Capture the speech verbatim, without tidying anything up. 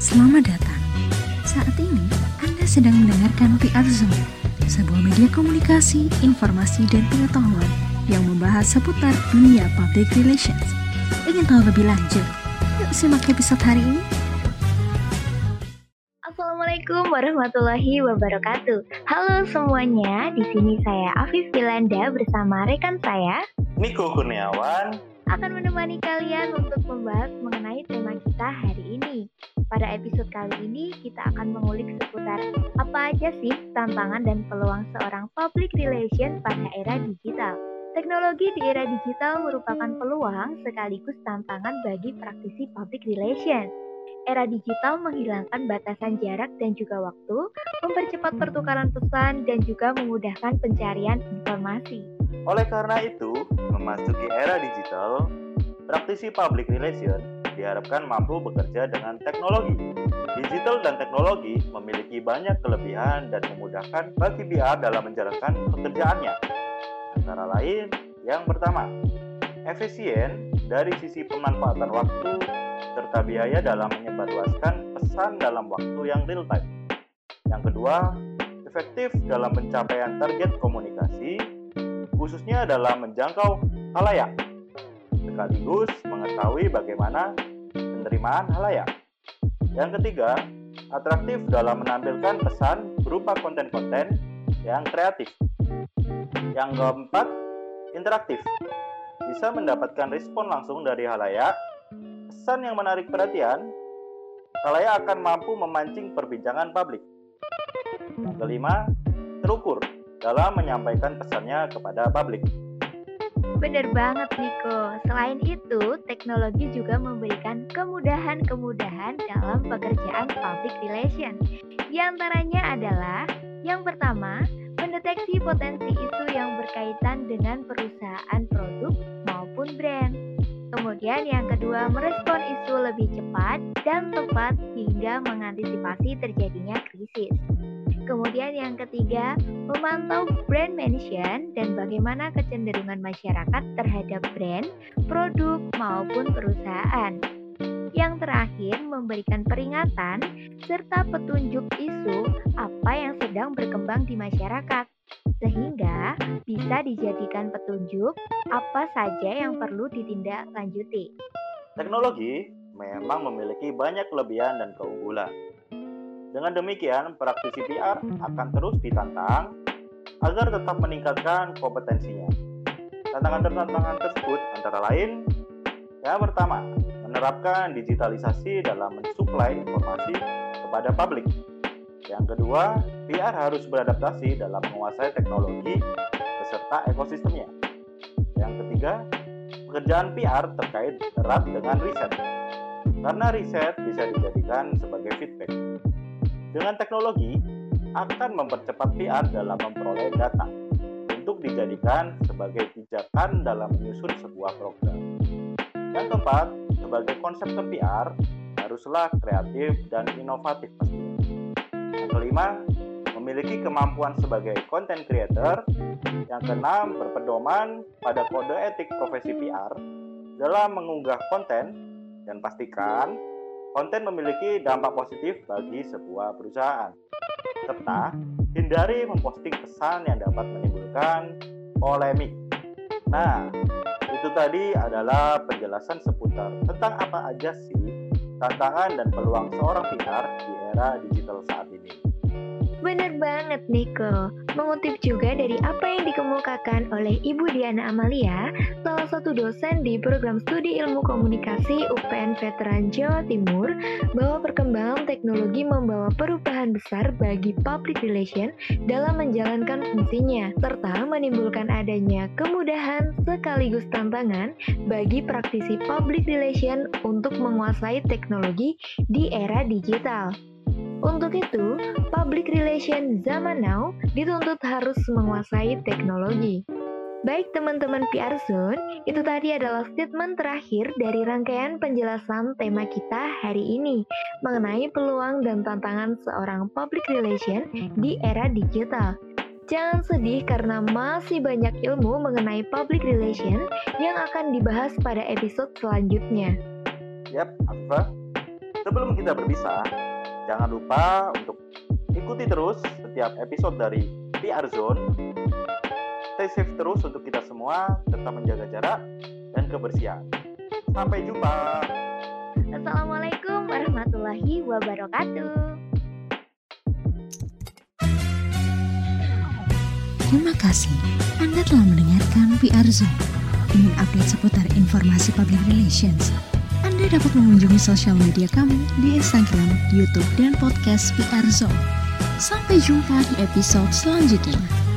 Selamat datang. Saat ini Anda sedang mendengarkan P R Zone, sebuah media komunikasi, informasi, dan pengetahuan yang membahas seputar dunia public relations. Ingin tahu lebih lanjut? Yuk simak episode hari ini. Assalamualaikum warahmatullahi wabarakatuh. Halo semuanya, di sini saya Afif Gilanda bersama rekan saya Niko Kurniawan akan menemani kalian untuk membahas mengenai tema kita hari ini. Pada episode kali ini, kita akan mengulik seputar apa aja sih tantangan dan peluang seorang public relation pada era digital. Teknologi di era digital merupakan peluang sekaligus tantangan bagi praktisi public relation. Era digital menghilangkan batasan jarak dan juga waktu, mempercepat pertukaran pesan, dan juga memudahkan pencarian informasi. Oleh karena itu, memasuki era digital, praktisi public relation diharapkan mampu bekerja dengan teknologi. Digital dan teknologi memiliki banyak kelebihan dan memudahkan bagi P R dalam menjalankan pekerjaannya. Antara lain, yang pertama, efisien dari sisi pemanfaatan waktu serta biaya dalam menyebarluaskan pesan dalam waktu yang real time. Yang kedua, efektif dalam pencapaian target komunikasi, khususnya dalam menjangkau khalayak, sekaligus mengetahui bagaimana penerimaan halayak. Yang ketiga, atraktif dalam menampilkan pesan berupa konten-konten yang kreatif. Yang keempat, interaktif. Bisa mendapatkan respon langsung dari halayak, pesan yang menarik perhatian, halayak akan mampu memancing perbincangan publik. Yang kelima, terukur dalam menyampaikan pesannya kepada publik. Bener banget, Niko. Selain itu, teknologi juga memberikan kemudahan-kemudahan dalam pekerjaan public relation. Di antaranya adalah, yang pertama, mendeteksi potensi isu yang berkaitan dengan perusahaan produk maupun brand. Kemudian yang kedua, merespon isu lebih cepat dan tepat hingga mengantisipasi terjadinya krisis. Kemudian yang ketiga, memantau brand mention dan bagaimana kecenderungan masyarakat terhadap brand, produk, maupun perusahaan. Yang terakhir, memberikan peringatan serta petunjuk isu apa yang sedang berkembang di masyarakat, sehingga bisa dijadikan petunjuk apa saja yang perlu ditindaklanjuti. Teknologi memang memiliki banyak kelebihan dan keunggulan. Dengan demikian, praktisi P R akan terus ditantang agar tetap meningkatkan kompetensinya. Tantangan-tantangan tersebut antara lain, yang pertama, menerapkan digitalisasi dalam mensuplai informasi kepada publik. Yang kedua, P R harus beradaptasi dalam menguasai teknologi beserta ekosistemnya. Yang ketiga, pekerjaan P R terkait erat dengan riset, karena riset bisa dijadikan sebagai feedback. Dengan teknologi, akan mempercepat P R dalam memperoleh data untuk dijadikan sebagai pijakan dalam menyusun sebuah program. Yang keempat, sebagai konseptor P R, haruslah kreatif dan inovatif pastinya. Yang kelima, memiliki kemampuan sebagai content creator. Yang keenam, berpedoman pada kode etik profesi P R dalam mengunggah konten dan pastikan konten memiliki dampak positif bagi sebuah perusahaan, serta hindari memposting pesan yang dapat menimbulkan polemik. Nah, itu tadi adalah penjelasan seputar tentang apa aja sih tantangan dan peluang seorang P R di era digital saat ini. Benar banget, Niko. Mengutip juga dari apa yang dikemukakan oleh Ibu Diana Amalia, salah satu dosen di program studi ilmu komunikasi U P N Veteran Jawa Timur, bahwa perkembangan teknologi membawa perubahan besar bagi public relation dalam menjalankan fungsinya, serta menimbulkan adanya kemudahan sekaligus tantangan bagi praktisi public relation untuk menguasai teknologi di era digital. Untuk itu, public relation zaman now dituntut harus menguasai teknologi. Baik teman-teman P R Zone, itu tadi adalah statement terakhir dari rangkaian penjelasan tema kita hari ini mengenai peluang dan tantangan seorang public relation di era digital. Jangan sedih karena masih banyak ilmu mengenai public relation yang akan dibahas pada episode selanjutnya. Yap, apa? Sebelum kita berpisah, jangan lupa untuk ikuti terus setiap episode dari P R Zone. Stay safe terus untuk kita semua, tetap menjaga jarak dan kebersihan. Sampai jumpa. Assalamualaikum warahmatullahi wabarakatuh. Terima kasih, Anda telah mendengarkan P R Zone. Ingin update seputar informasi public relations? Anda dapat mengunjungi sosial media kami di Instagram, YouTube, dan podcast P R Zone. Sampai jumpa di episode selanjutnya.